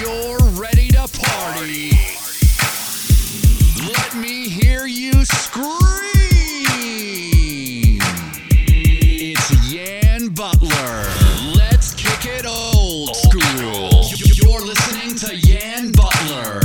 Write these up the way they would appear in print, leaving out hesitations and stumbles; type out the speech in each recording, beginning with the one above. you're ready to party. Let me hear you scream. It's Yan Butler. Let's kick it old school. You're listening to Yan Butler.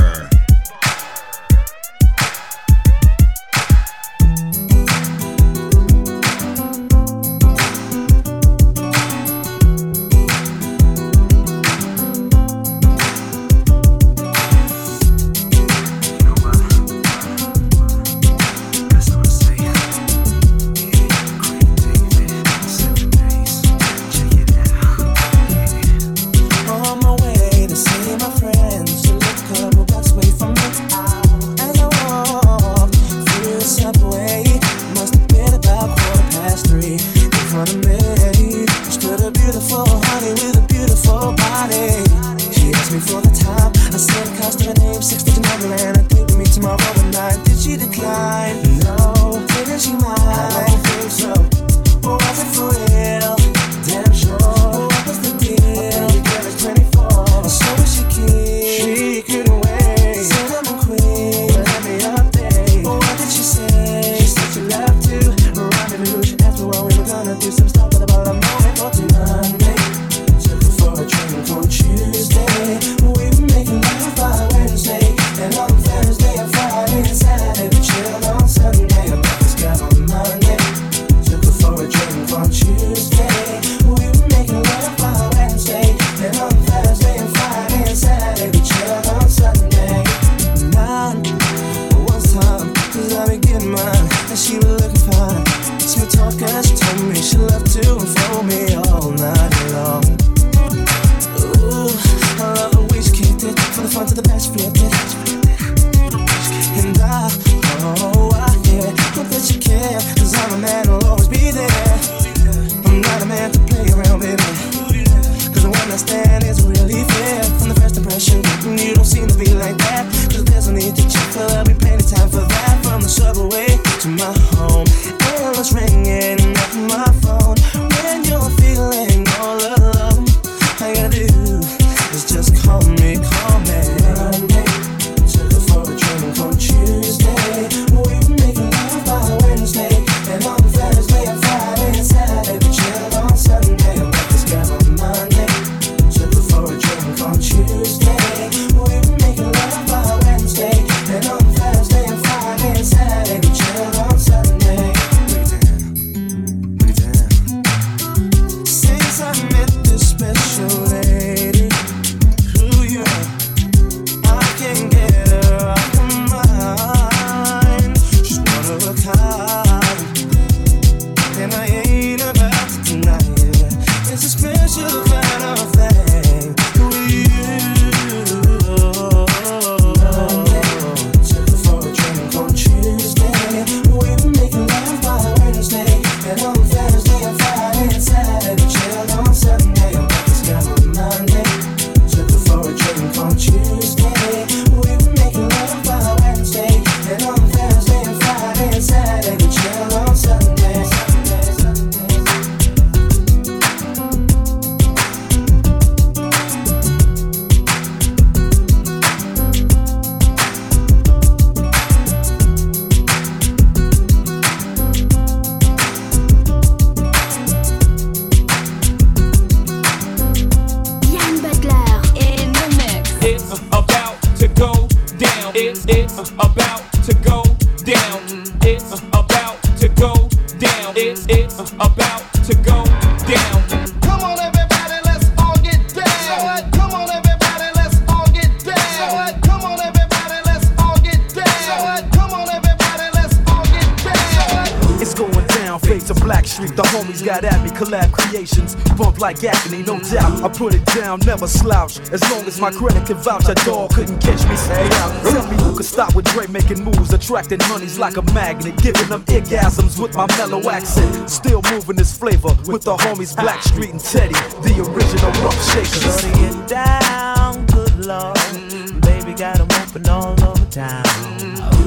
Never slouch, as long as my credit can vouch, a dog couldn't catch me. Hey, tell me who could stop with Dre making moves, attracting honeys like a magnet, giving them orgasms with my mellow accent. Still moving this flavor with the homies Blackstreet and Teddy, the original Ruff Shakers. Shutting it down, good lord, baby got 'em open all over town.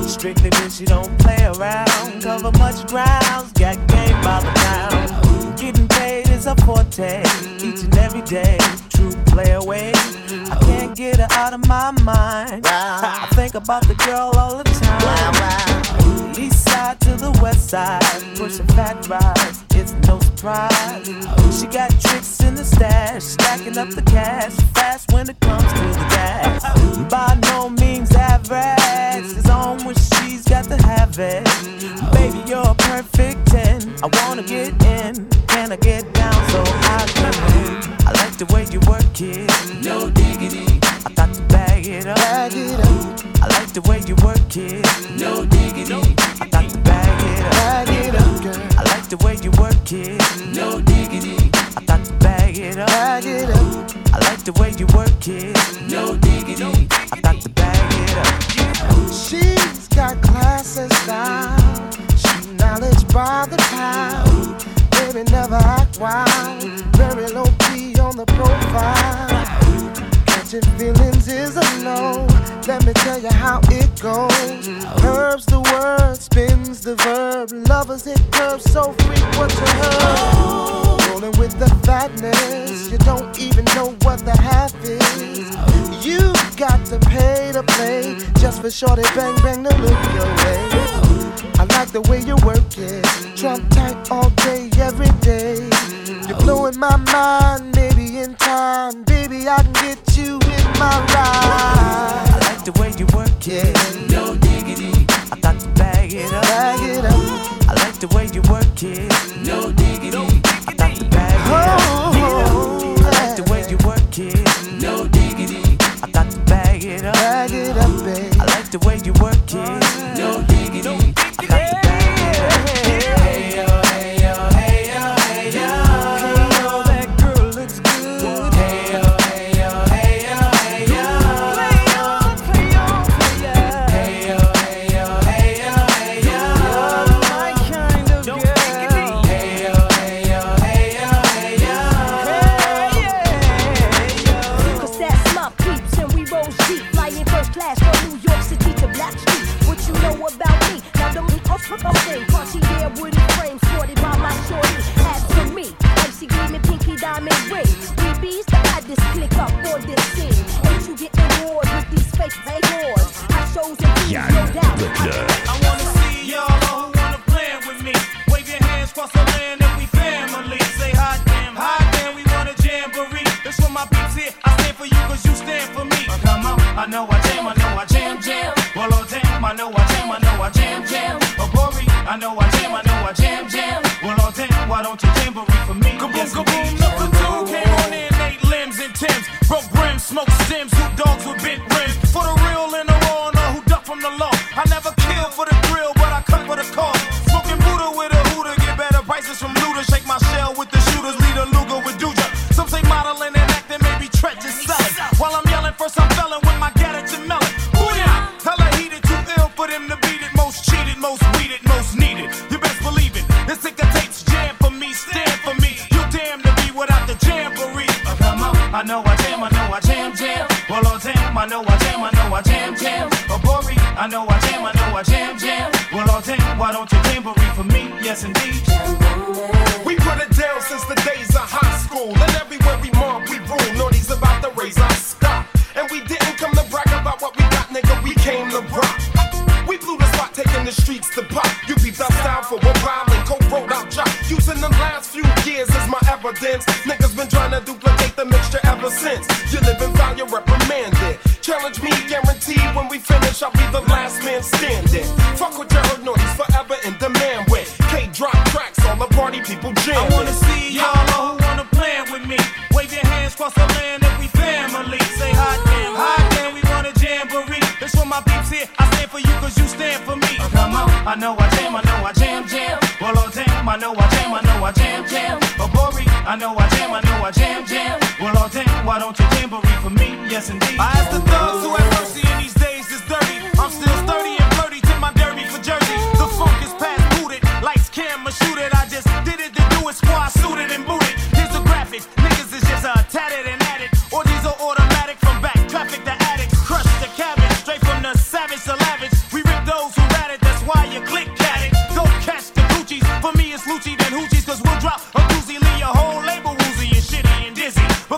Strictly bitch, you don't play around, cover much grounds, got game by the pound. Getting paid is a forte, each and every day. Play away, I can't get her out of my mind. Wow. I think about the girl all the time. Wow. East side to the west side, pushing fat rides, it's no surprise. She got tricks in the stash, stacking up the cash, fast when it comes to the gas. By no means average, it's on when she's got to have it. Baby, you're a perfect 10. I wanna get in, can I get down so I can? I like the way you work it, no diggity. I got to bag it up. I like the way you work it, no diggity. I got to bag it up. I like the way you work it, no diggity. I got to bag it up. I like the way you work it, no diggity. I got to bag it up. She's got class and style. She knowledge by the time. Baby never act wild. Very low key on the profile. Catching feelings is a no. Let me tell you how it goes. Curves the word, spins the verb. Lovers hit curves so frequent to her. Rolling with the fatness, you don't even know what the half is. You got to pay to play just for shorty bang bang to look your way. I like the way you work it, trump tight all day every day. You're blowing my mind, maybe in time, baby I can get you in my ride. I like the way you work it, no diggity. I got to bag it up. I like the way you work it, no diggity. I got to bag it up. I like the way you work it, no diggity. I got to bag it up. I like the way you work it, no diggity. I got to bag it up.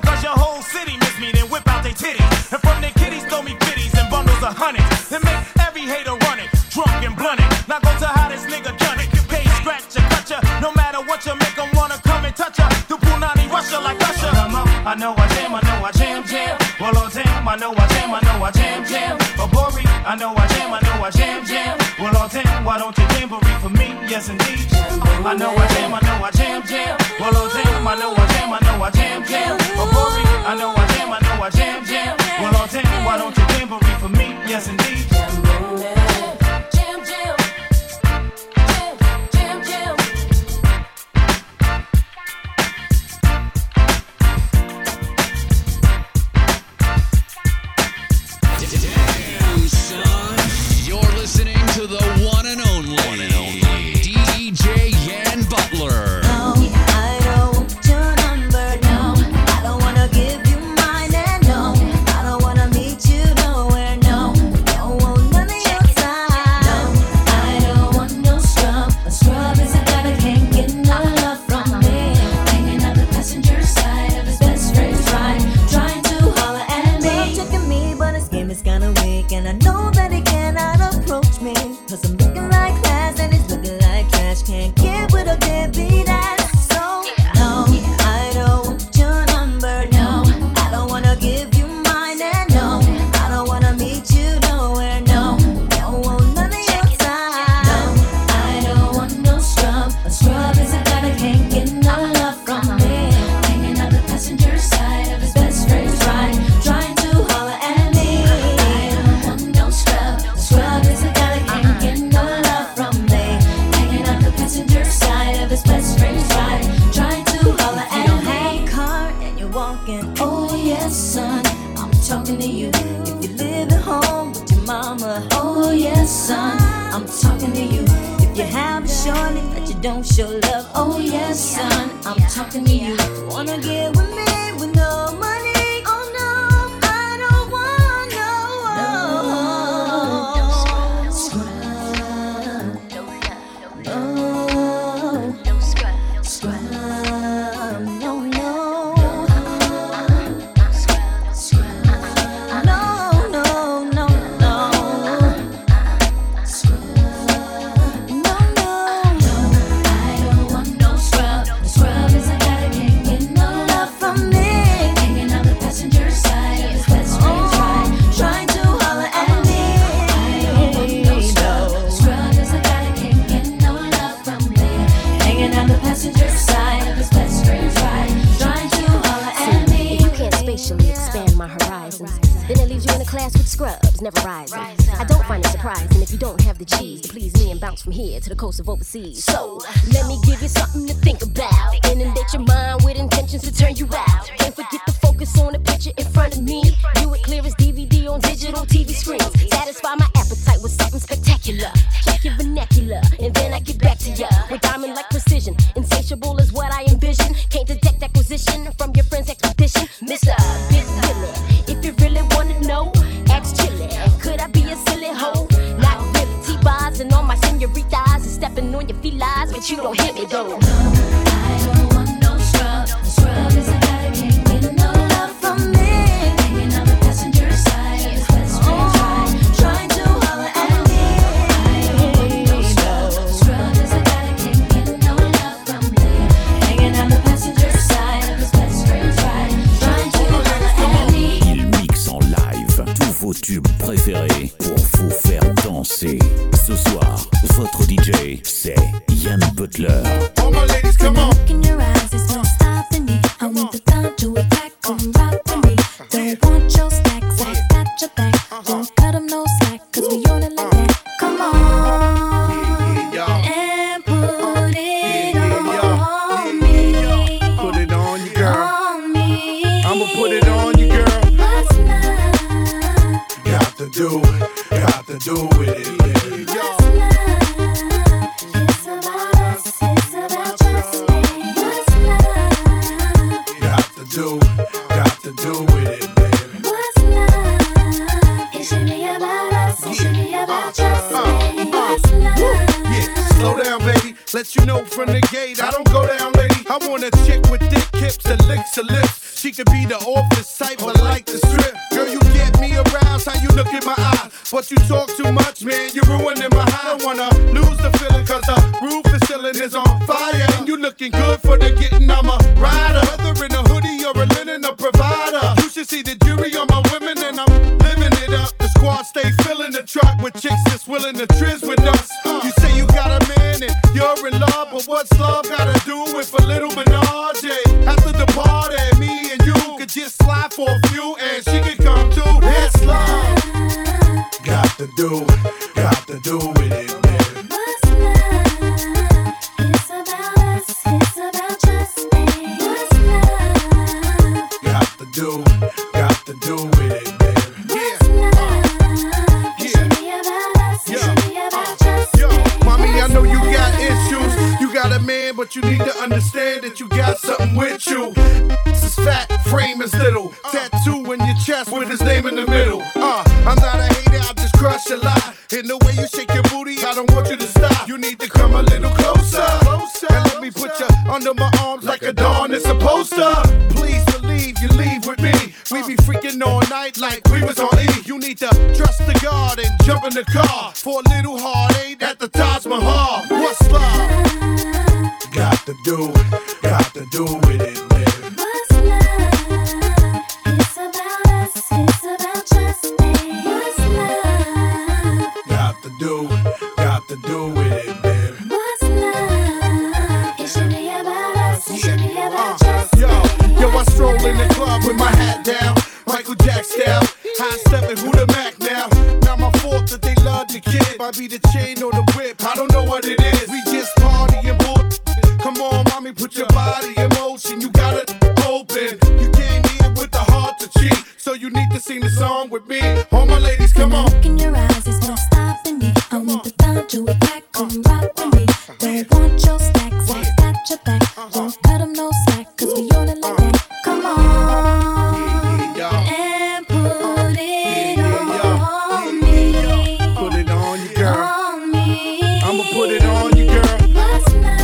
Cause your whole city miss me, then whip out they titties. And from their kitties 100, then make every hater run it, drunk and blunt it. Now go to how this nigga done it. Pay, scratch ya, cut ya, no matter what you make them wanna come and touch ya. Do Punani rush ya like Usher. I know I jam, jam. Well, oh damn, I know I jam, jam. Oh, Bori, I know I jam, jam. Well, oh damn, why don't you jamboree for me? Yes, indeed. I know I jam, jam. Well, oh damn, I know I jam, jam. Oh, Bori, I know I jam, jam. Well, oh damn, why don't you jamboree for me? Yes, indeed. So let me give you something to think about. Inundate your mind with intentions to turn you out. Don't forget to focus on the picture in front of me. Do it clear as DVD on digital TV screens. Satisfy my appetite with something spectacular. Check your vernacular, and then I get back to ya with diamond-like precision. Insatiable is what I envision. Can't detect acquisition from your friend's expedition. Mr. Big Willie, if you really wanna know, ask Chili. Could I be a silly hoe? Not really. T-bars and all my señoritas. Stepping on your feet lies, but you don't hit me though. I don't want no scrub. Scrub is a guy that can't get no love from me. Hanging on the passenger side of his best friend's ride, trying to holler at me. I don't want no scrub. Scrub is a guy that can't get no love from me. Hanging on the passenger side of his best friend's ride, trying to holler at me. Il mixe en live tous vos tubes préférés pour vous faire danser. Ce soir, votre DJ, c'est Ian Butler. All my ladies, come on. Look in your eyes, it's not stopping me. I want the time to attack, come rock with me. Don't want your snacks, I got your back. Don't cut them no slack, cause we on it like that. Come on, and put it on me. Put it on you, girl. On me. I'ma put it on you, girl. What's love? Got to do it. Let you know from the gate, I don't go down, lady. I want a chick with thick hips and licks her lips. She could be the office type, but like the strip. Girl, you get me aroused, how you look in my eyes. But you talk too much, man, you're ruining my high. I don't wanna lose the feeling, cause the roof and ceiling is on fire. And you looking good for the getting, I'm a rider. Whether in a hoodie or a linen, a provider. You should see the jury on my women, and I'm living it up. The squad stay filling the truck with chicks that's willing to trizz with us. You say you got a man and you're in love, but what's love gotta do with a little menage? After the party, me and you could just slide for a few, and she could come too. It's love. Got to do with it, man. What's love? It's about us, it's about just me. What's love? Got to do with it, man. What's love? It should be about us, it should be about just me. Mommy, I know you got issues. You got a man, but you need to understand that you got something with you. This is fat, frame is little. Tattoo in your chest with his name in the middle. I'm not a hater, I just crush a lot. And the way you shake your booty, I don't want you to stop. You need to come a little closer. And let me put you under my arms like a dawn is supposed to. Please believe you leave with me. We be freaking all night like we was on E. You need to trust the God and jump in the car. For a little heartache at the Taj Mahal. What's love? Got to do with it. Got to do with it, baby. What's love? It should be about us. It should be about just me. Yo, I stroll in the club with my hat down, Michael Jack style, high stepping, who the Mac now? Not my fault that they love the kid. I be the chain or the whip, I don't know what it is. We just party and bull. Come on, mommy, put your body in motion. You got it open. You came in with the heart to cheat, so you need to sing the song with me. All my ladies, come on. Look in your eyes, it's no stopping me. I want to do it back, come rock with me. Don't want your stacks, I got your back. Don't cut them no slack, cause we on it like that. Come on, and put it on me. Put it on you, girl. On me. I'ma put it on you, girl. What's love?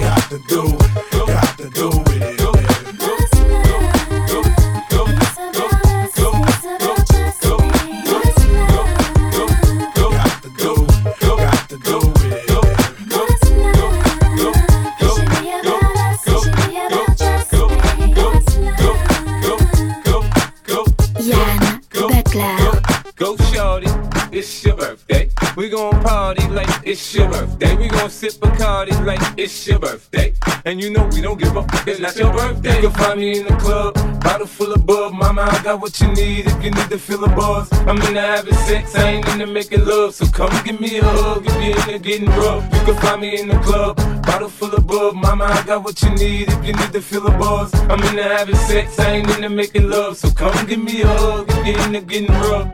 Got to do with it. What's love? It's about us, it's about just me. What's love? Go with it. What's love? It should be about us. It should be about just me. What's love? Yann Butler. Go shorty, it's your birthday. We gon' party like it's your birthday. We gon' sip Bacardi like it's your birthday. And you know we don't give a fuck, it's not your birthday. You'll find me in the club, bottle full of bub. Mama, I got what you need if you need to feel a buzz. I'm into having sex, I ain't into making love. So come give me a hug if you're into getting rough. You can find me in the club, bottle full of bub. Mama, I got what you need if you need to feel a buzz. I'm into having sex, I ain't into making love. So come give me a hug if you're into getting rough.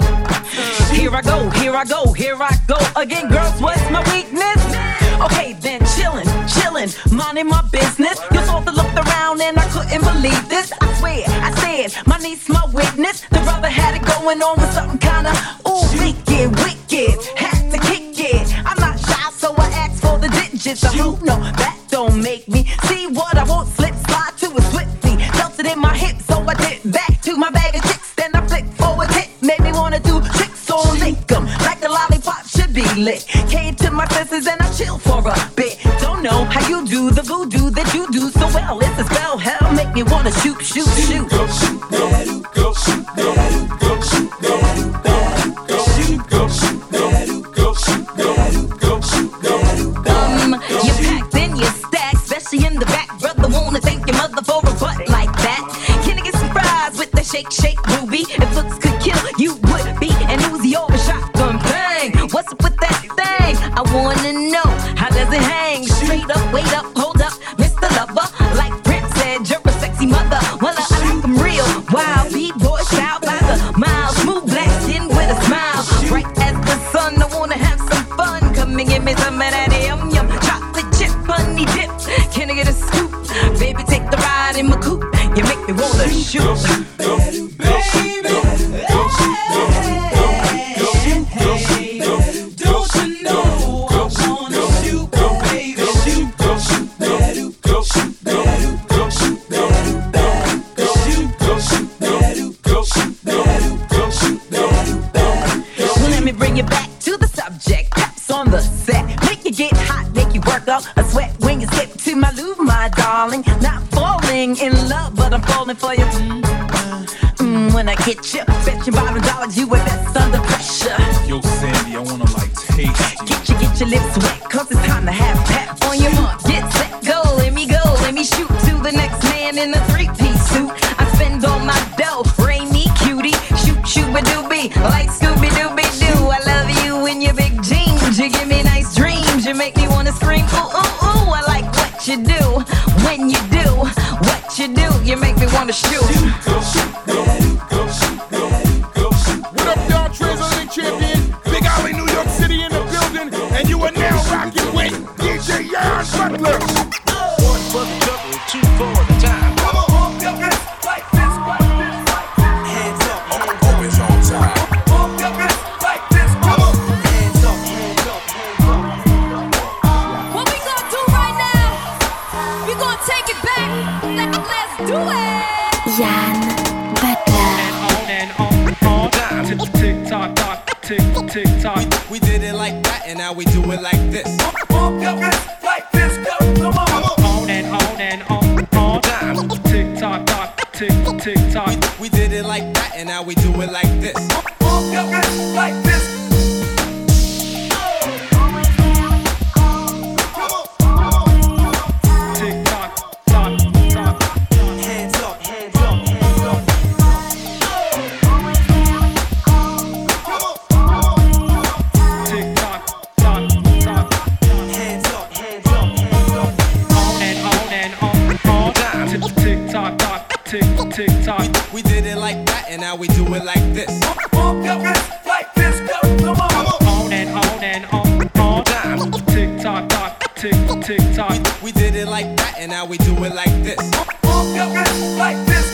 Here I go again, girls, what's my weakness? Okay, then chillin', minding my business. You thought to look around and I couldn't believe this. I swear, I said, my niece, my witness. The brother had it going on with something kinda, ooh, wicked, had to kick it. I'm not shy, so I asked for the digits. I hope no, that don't make me see what I won't slip, slide to it swiftly. Felt it in my hip, so I did back to my bag of chicks. Then I flicked forward, hit, made me wanna do tricks, so lick them like the lollipop should be lit. Came to my senses and I chilled for a bit. Don't know how you do the voodoo that you do so well. It's a spell, hell, make me wanna shoot. You packed in your stack, especially in the back. Brother wanna thank your mother for a butt like that. Can I get some fries with the shake movie? If looks could kill, you would be an Uzi or a shotgun bang. What's up with that thing? I wanna know, how does it hang? Straight up, wait up, hold up, Mr. Lover. Like Prince said, you're a sexy mother. Well, I like them real wild, b-boy style by the mile. Smooth black skin with a smile, bright as the sun. I wanna have some fun. Come and give me some of that yum-yum, chocolate chip, bunny dip. Can I get a scoop? Baby, take the ride in my coupe. You make me wanna shoot. Don't you know I wanna shoot, baby, shoot. falling for you. When I get you, bet your bottom dollars you were best under pressure. Yo, Sandy, I wanna like taste you. Get your lips wet, cause it's time to have pep. On your mark, get set, go, let me shoot to the next man in a three-piece suit. I spend all my dough, rainy cutie, shoot, shoot, a doobie, like Scooby-Dooby-Doo. I love you in your big jeans, you give me nice dreams, you make me wanna scream, ooh, ooh, ooh. I like what you do, when you do, what you do, you make me wanna shoot. Go, shoot, go, go, shoot, go, go, shoot. What up, y'all, Transatlantic champion, Big Ollie, New York City in the building, and you are now rocking with DJ Yarn Butler. One bucket up with 2 4 at a time. Come on, hold your wrist like this, like this, like this. Hands up, always on time. Hold your wrist like this, come on. Hands up, hands up, hands up. What we gonna do right now? We gonna take it back. Let's do it. Yarn Butler. And on time. Tick tock tock, tick tick tock. We did it like that, and now we do it like this. Hold your wrist like this, come on. Tick, tick, tock. We did it like that, and now we do it like this. Move your wrist like this. Tick, tock, tock, tock. Hands up, hands up, hands up. Tick, tock, tock, tock. Hands up, hands up, hands up. On and on, all time. Tick, tick, tock, tock. Tick, tick, tock. We did it like that, and now we do it like this. Move your wrist like this, go, come on. On and on, all time. Tick, tock, tock, tick, tick, tock. We did it like that, and now we do it like this. Move your wrist like this.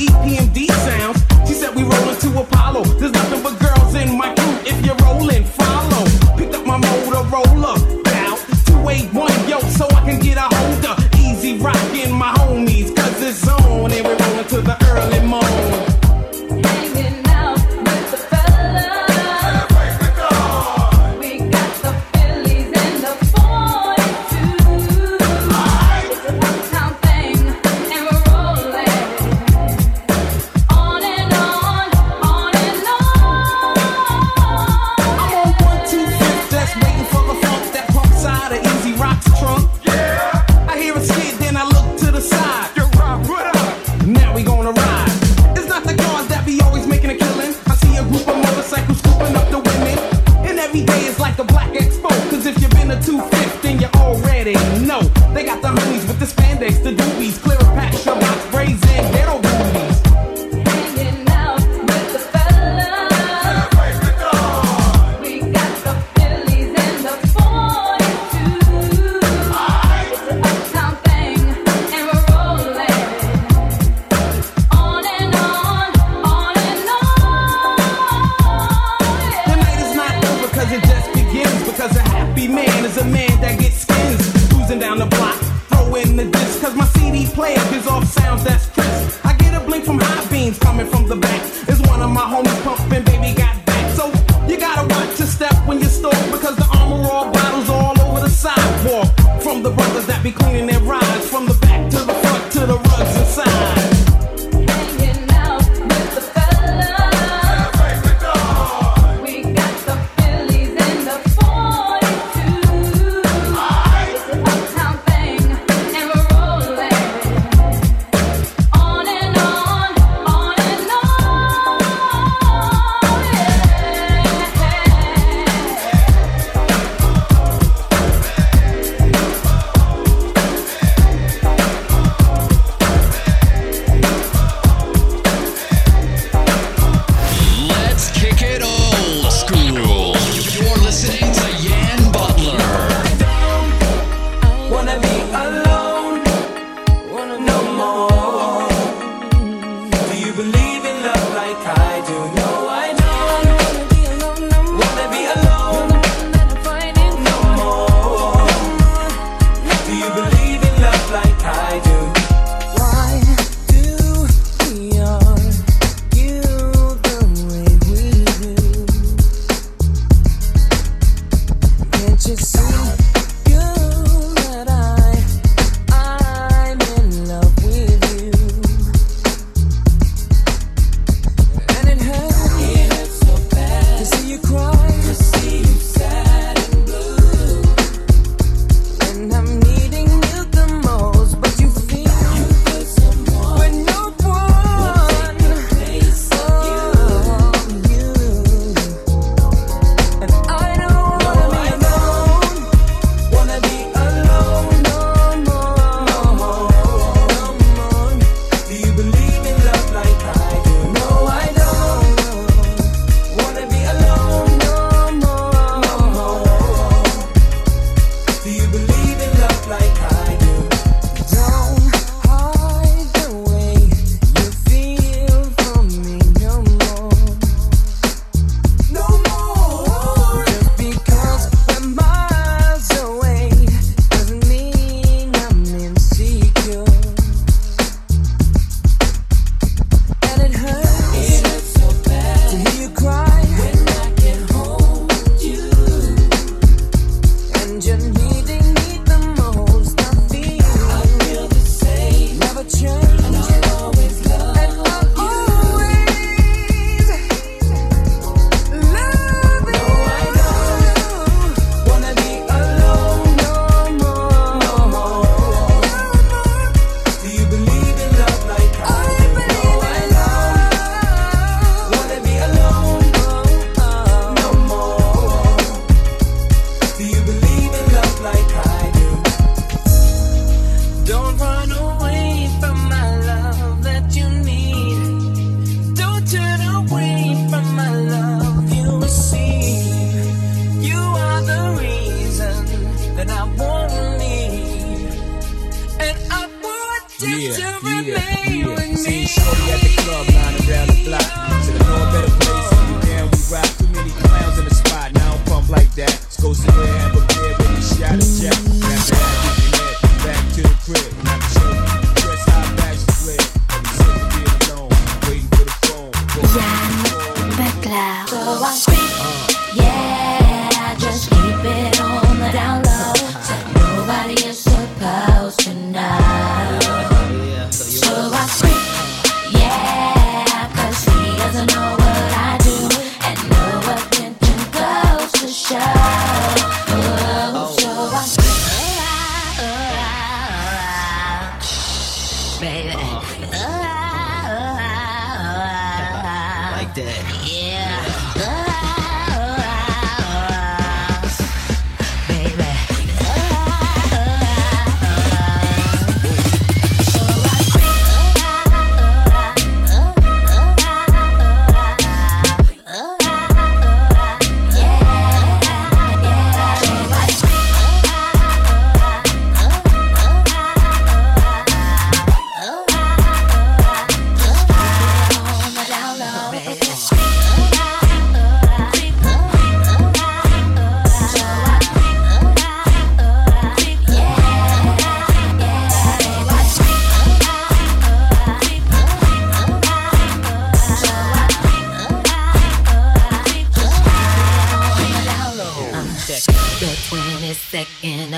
EPMD sounds. She said we rollin' to Apollo. There's nothing but girls in my crew. If you're rollin', follow. Picked up my Motorola, bow 281, yo, so I can get a hold of easy rockin' my homies, cause it's on and we're rollin' to the early morning. player gives off sounds that's crisp. I get a blink from high beams coming from the back. It's one of my homies pumping, baby got back. So you gotta watch your step when you store, because the armor all bottles all over the sidewalk. From the brothers that be cleaning their rides, from the back to the front to the rugs inside.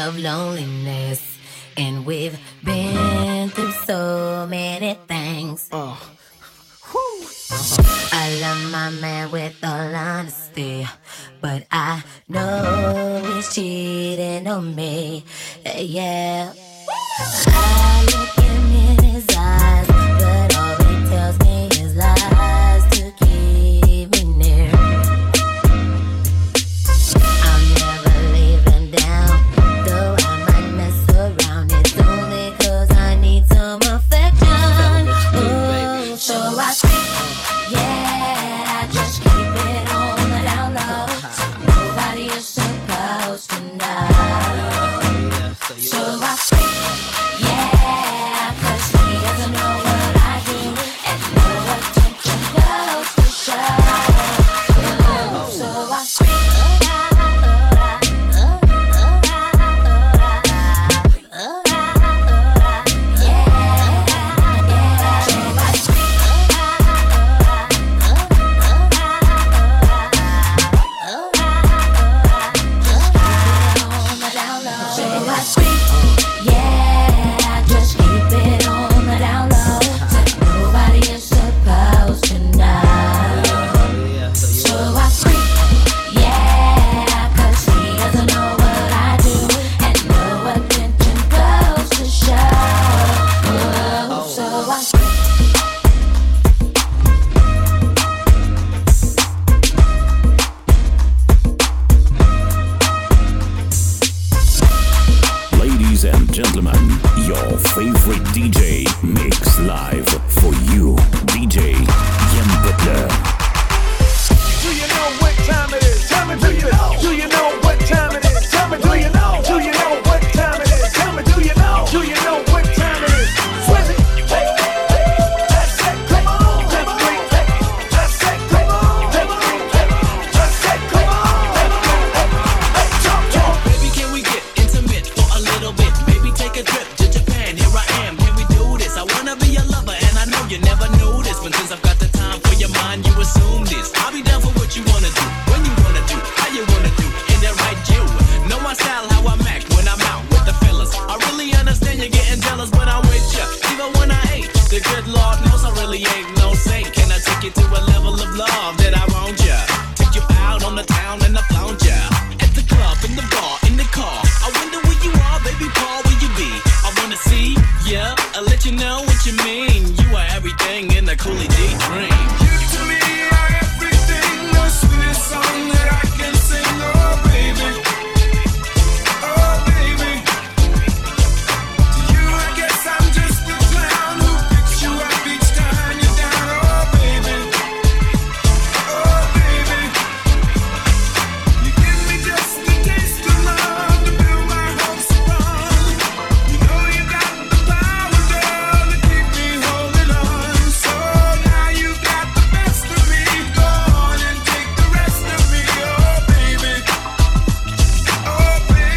of loneliness, and we've been through so many things. I love my man with all honesty, but I know he's cheating on me. Yeah, I look him in his eyes, but all he tells me is lies to keep me near. I'm never leaving down, though I might mess around. It's only 'cause I need some affection. Ooh, so I think, yeah, I just keep it on the down low. Nobody is supposed to know. So I think, yeah, 'cause he doesn't know what I do, and no attention goes to show. So I think, yeah, so I So I speak, yeah, I just keep it on the down low. Nobody is supposed to know. So I speak, yeah, 'cause he doesn't know what I do, and no attention goes to show. So I speak. Ladies and gentlemen, your favorite DJ makes live for you. DJ Yen Butler. Do you know what time it is? Tell me, do you know? Do you know what time it is? Tell me, do you know? Do you know what time it is? Tell me, do you know? Do you know what time it is? Was it? That's it, come on, come on. That's it, come on, come on. That's it, come on. Baby, can we get intimate for a little bit? Maybe take a trip to Japan. Here I am. Can we do this? I wanna be your lover, and I know you never knew this. But since I've got the time for your mind, you assume this. I'll be down for what you wanna do, when you wanna do, how you wanna do, and that right you. Know my style, how I act when I'm out with the fellas. I really understand you're getting jealous when I'm with ya, even when I ain't. The good Lord knows I really ain't no saint. Can I take you to a level of love that I wronged ya? Took you out on the town and I found ya at the club, in the bar, in the car. I wonder where you are, baby Paul, where you be? I wanna see ya, I'll let you know what you mean. You are everything in the Cooley D dream. You to me are everything, the sweetest song that I can sing. Oh baby, oh baby. To you I guess I'm just the clown who picks you up each time you're down. Oh baby, oh baby. You give me just the taste of love to build my hopes upon. You know you got the power, girl, to keep me holding on. So now you got the best of me. Go on and take the rest of me. Oh baby, oh baby.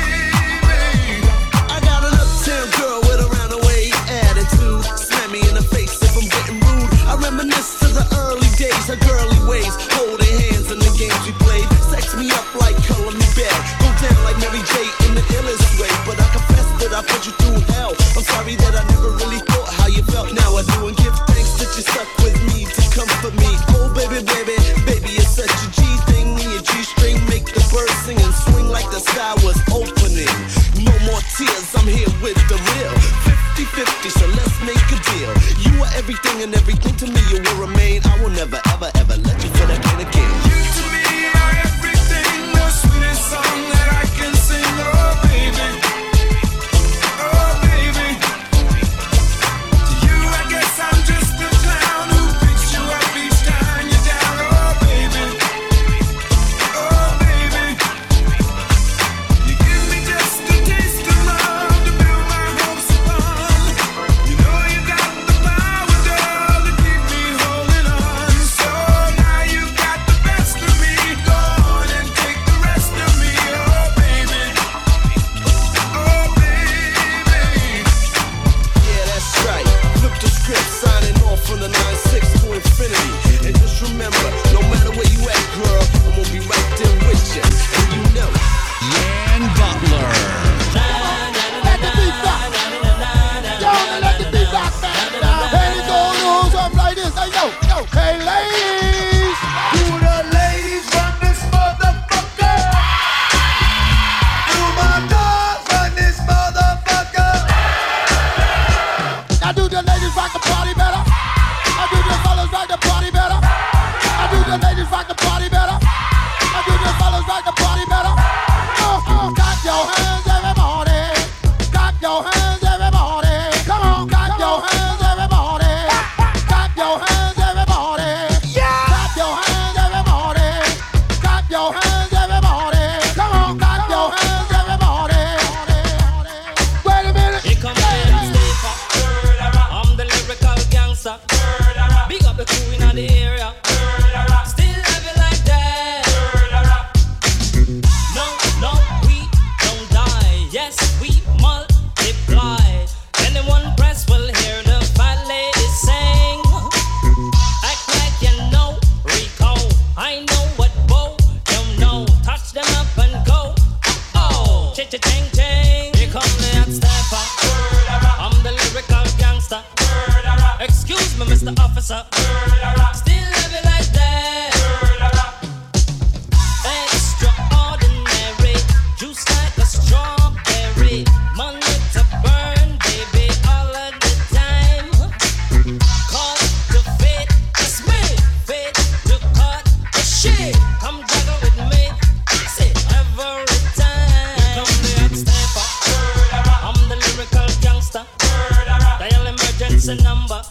I got an uptown girl with a roundaway attitude. Slam me in the face if I'm getting rude. I reminisce to the early days, her girly ways, holding hands in the games we played. Sex me up like color me bad. Go down like Mary J in the illest way. But I confess that I put you through hell. I'm sorry that I never really thought how you felt. Now I do and give thanks that you stuck with me to comfort me. Oh baby, baby, baby, it's such a G thing. Me and G string make the birds sing and swing like the sky was opening. No more tears, I'm here with the real. 50-50, so let's make a deal. You are everything and everything to me you will remain. I will never, ever, ever let you feel again again. You to me are everything, the sweetest song that I can sing. Oh baby, oh baby. To you I guess I'm just the clown who picks you up each time you're down. Oh baby, oh baby. You give me just the taste of love to build my hopes upon. You know you got the power, girl, to keep me holding on. So now you got the best of me. Go on and take the rest of me. Oh baby, Mr. Officer. Still love you like that. Extraordinary, juice like a strawberry. Money to burn, baby, all of the time. Call to fate, it's me. Fate to cut the shit. Come juggle with me, say every time. Here come the ex-stepper. I'm the lyrical gangster. Dial emergency number.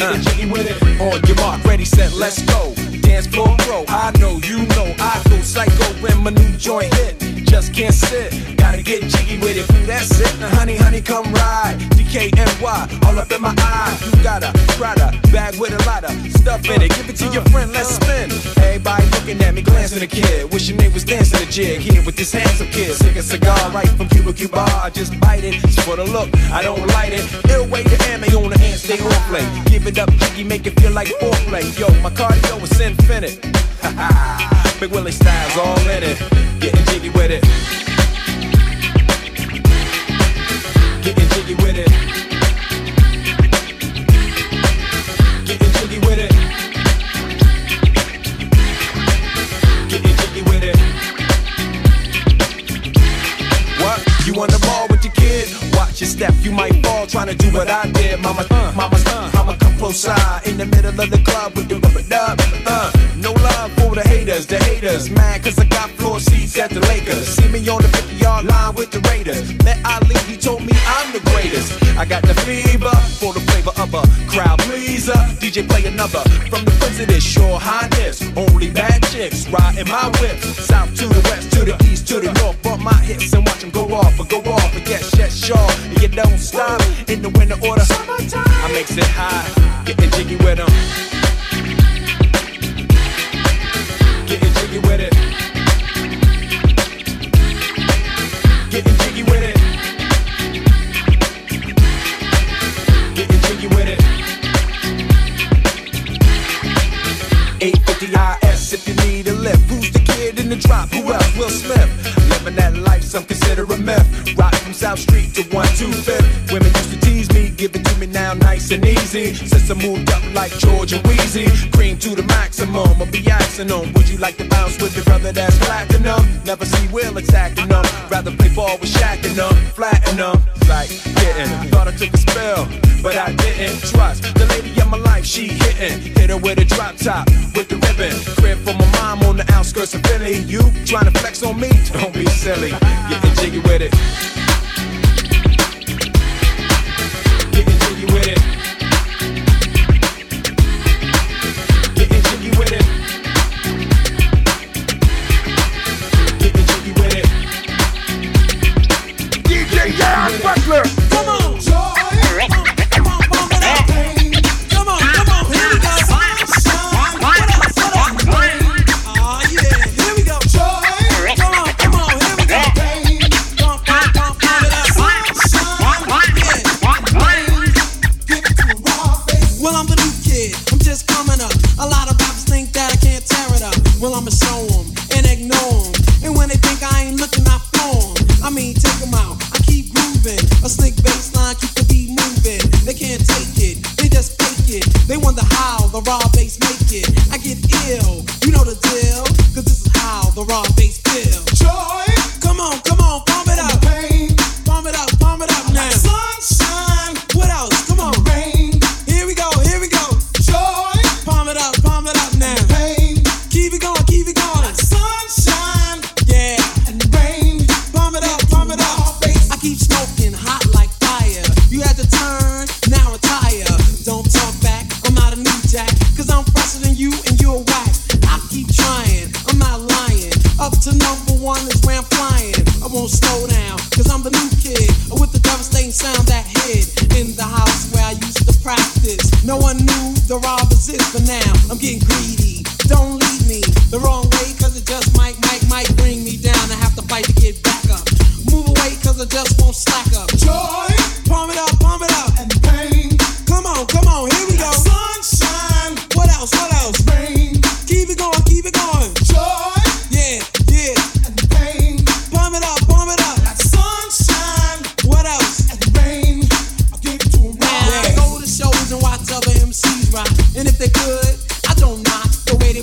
Getting jiggy with it. On your mark, ready, set, let's go. Dance floor pro, I know, I go psycho when my new joint hit. Just can't sit, gotta get jiggy with it. Ooh, that's it, now honey, honey, come ride. DKNY, all up in my eyes. You got a Prada bag with a lot of stuff in it. Give it to your friend, let's spin. Everybody looking at me, glancing at the kid. Wishing they was dancing a jig here with this handsome kid. Sick a cigar right from Cuba Cuba. I just bite it, it's for the look, I don't light it. Ill way to ammo on the hand, stay on play. Give it up, jiggy, make it feel like foreplay. Yo, my cardio is infinite. Ha ha, Big Willie style's all in it. Getting jiggy with it. Getting jiggy with it. Getting jiggy with it. Getting jiggy with it. What? You on the ball with your kid? Watch your step, you might fall trying to do what I did. Mama, I'ma come close side in the middle of the club with the rubber dub. No love for the haters, mad cause I got floor seats at the Lakers. See me on the 50-yard line with the Raiders. Met Ali, he told me I'm the greatest. I got the fever for the flavor of a crowd pleaser. DJ play another from the prince of this, your highness. Only bad chicks riding my whip. South to the west, to the east, to the north. Bump my hips and watch them go off. But yes, y'all, and you don't stop in the winter order. Summertime. I makes it high, getting jiggy with them. Getting jiggy with it. Getting jiggy with it. Getting jiggy with it. 850 IS if you need a lift. Who's the kid in the drop? Who else? Will Smith. Living that life, some consider a myth. Rock from South Street to 125th. Women used to tease me, give it to me now nice and easy. Since I moved up like George and Wheezy, cream to the maximum, I'll be axing on. Would you like to bounce with your brother that's platinum? Never see Will attacking them. Rather play ball with Shaq and them, flatten them. Like getting, thought I took a spell, but I didn't. Trust the lady of my life, she hitting. Hit her with a drop top, with the ribbon. Crib for my mom on the outskirts of Philly. You trying to flex on me? Don't be silly, getting jiggy with it. Getting jiggy with it. Getting jiggy with it. Getting jiggy with it. DJ Jazz Butler, come on, come on, here we go. Well, I'ma show them and ignore them. And when they think I ain't looking, I floor them. I mean, take them out. I keep grooving. A slick baseline, keep the beat moving. They can't take it. They just fake it. They wonder how the raw bass make it. I get ill. You know the deal. Cause this is how the raw bass feel. Joy. Come on. Palm it up. Pain. Palm it up now. Sunshine. What else? Come on. Rain. Here we go. Joy. Palm it up now. Pain. Keep it going. Sunshine, yeah, and rain. Pump it up. I keep smoking hot like fire. You had to turn, now retire. Don't talk back, I'm not a new jack. Cause I'm fresher than you and you're whack. I keep trying, I'm not lying. Up to #1 is where I'm flying. I won't slow down, cause I'm the new kid. With the devastating sound that hit. In the house where I used to practice. No one knew the raw resist, but now I'm getting greedy. Don't lead me the wrong way, cause it just might bring me down. I have to fight to get back up. Move away, cause I just won't slack up. Joy, palm it up, and pain. Come on, here we go. Sunshine, what else? Rain, keep it going. Joy, yeah, and pain. Palm it up. Sunshine, what else? And rain, I'll give it to 'em. Now they go to shows and watch other MCs rock, and if they could, I don't knock.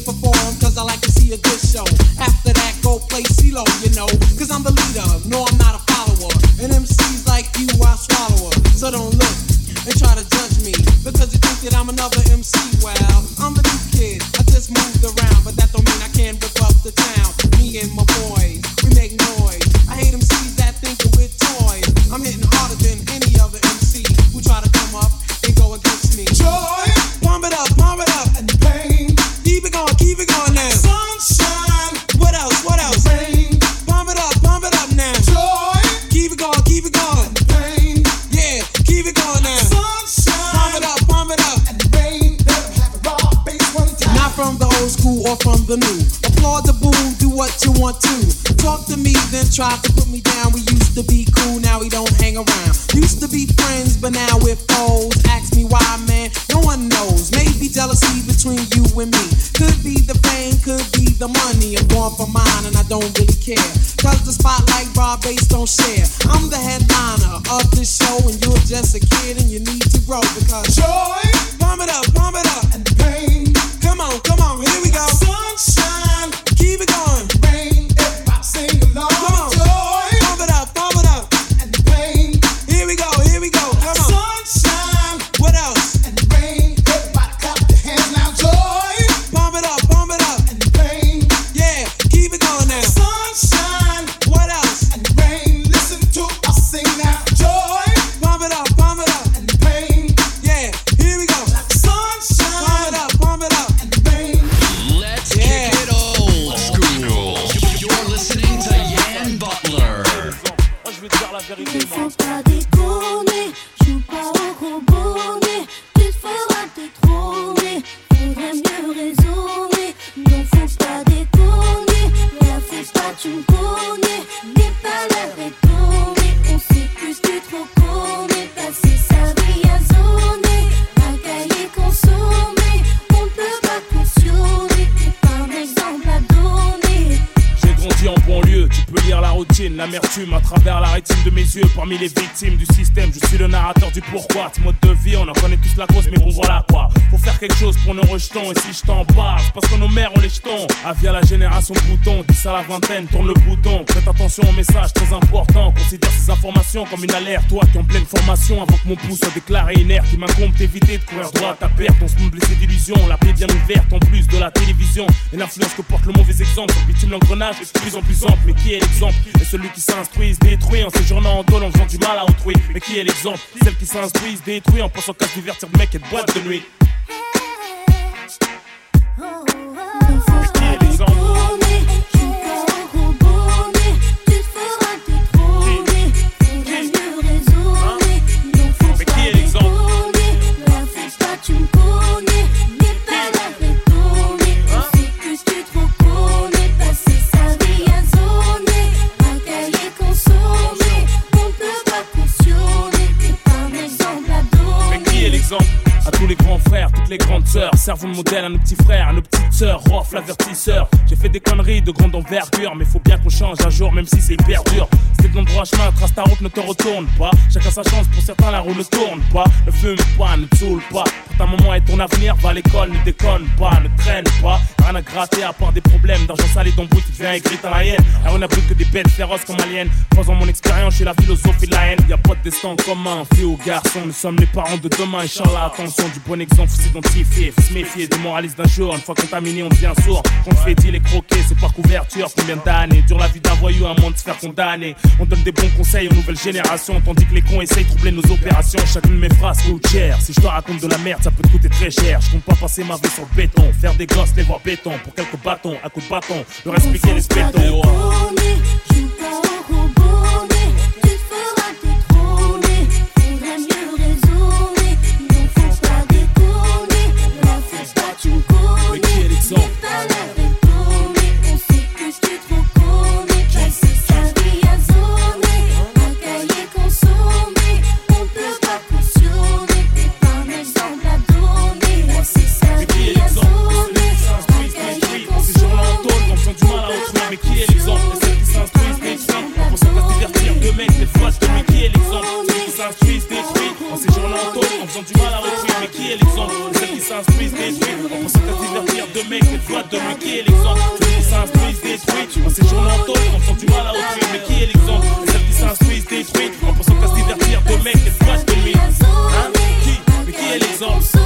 Perform, cause I like to see a good show. After that, go play CeeLo, you know. Cause I'm the leader, no, I'm not a follower. And MCs like you, I swallow her. So don't look and try to judge me, because you think that I'm another MC. Well, I'm the new kid, I just moved around, but that don't mean I can't rip up the town. Me and my boys, we make noise. I hate MCs that think that we're toys. I'm hitting harder than any other MC who try to come up and go against me. Joy! the new. Applaud the boom, do what you want to. Talk to me, then try to put me down. We used to be cool, now we don't hang around. Used to be friends, but now we're foes. Ask me why, man, no one knows. Maybe jealousy between you and me. Could be the pain, could be the money. I'm going for mine and I don't really care. Cause the spotlight, raw base don't share. I'm the headliner of this show and you're just a kid and you need to grow. Because joy, warm it up, and pain. Come on, come on, here we go. Sunshine, keep it going. Rain, if I sing along. Come on, joy, pump it up, and pain. Here we go, come on. Sunshine, what else? And rain, everybody clap your hands now. Joy, pump it up, and pain. Yeah, keep it going now. Sunshine, what else? And rain, listen to us sing now. Joy, pump it up, and pain. Yeah, here we go. Sunshine, pump it up. Ne faut pas déconner, joue pas au gros bonnet. Tu te feras détrôner, faudrait mieux raisonner. Ne faut pas déconner, ne fais pas, tu me connais. Des palabres étonnées, on sait que tu trop connais. Passer sa vie à zoner, bagailler, consommer. On ne peut pas cautionner, t'es pas un exemple à donner. J'ai grandi en banlieue, tu peux lire la routine, l'amertume à travers la rétine de mes yeux. Parmi les victimes du système, je suis le narrateur du pourquoi. Ce mode de vie, on en connaît tous la cause, mais bon voilà quoi. Faut faire quelque chose pour nos rejetons, et si je t'en parle, parce que nos mères ont les jetons. Avis à la génération bouton, 10 à la vingtaine, tourne le bouton. Faites attention aux messages très importants, considère ces informations comme une alerte. Toi qui en pleine formation, avant que mon pouce soit déclaré inerte, il m'incombe d'éviter de courir droit à ta perte. On se met blessé d'illusions, la paix bien ouverte en plus de la télévision. Et l'influence que porte le mauvais exemple, bitume l'engrenage est de plus en plus ample. Mais qui est l'exemple? Et celui qui s'instruit se détruit en séjournant en dôle, en faisant du mal à autrui. Mais qui est l'exemple? Celle qui s'instruit se détruit en pensant qu'à se divertir de mec et de boîte de nuit. Les grandes sœurs servent de modèle à nos petits frères, à nos petites sœurs, Rof l'avertisseur. J'ai fait des conneries de grande envergure, mais faut bien qu'on change un jour, même si c'est hyper dur. C'était de l'endroit chemin, trace ta route, ne te retourne pas. Chacun sa chance, pour certains la roue ne tourne pas. Ne fume pas, ne saoule pas. Pour ta maman et ton avenir, va à l'école, ne déconne pas, ne traîne pas. Rien à gratter à part des problèmes d'argent sale et d'embrouille, tu deviens écrit à la haine. Là on a plus que des bêtes féroces comme aliens. Croisant mon expérience, je suis la philosophie de la haine. Y'a pas de destin en commun, fille ou garçon, nous sommes les parents de demain. Inch'Allah, attention, du bon exemple, faut se méfier des moralistes d'un jour. Une fois contaminé, on devient sourd. Quand on fait deal et croquer, c'est par couverture. Combien d'années dure la vie d'un voyou à moins de se faire condamner. On donne des bons conseils aux nouvelles générations, tandis que les cons essayent de troubler nos opérations. Chacune de mes phrases coûte cher. Si je te raconte de la merde, ça peut te coûter très cher. Je compte pas passer ma vie sur le béton, faire des gosses, les voir béton. Pour quelques bâtons, à coups de bâton, leur expliquer les spétons. Qui est l'exemple?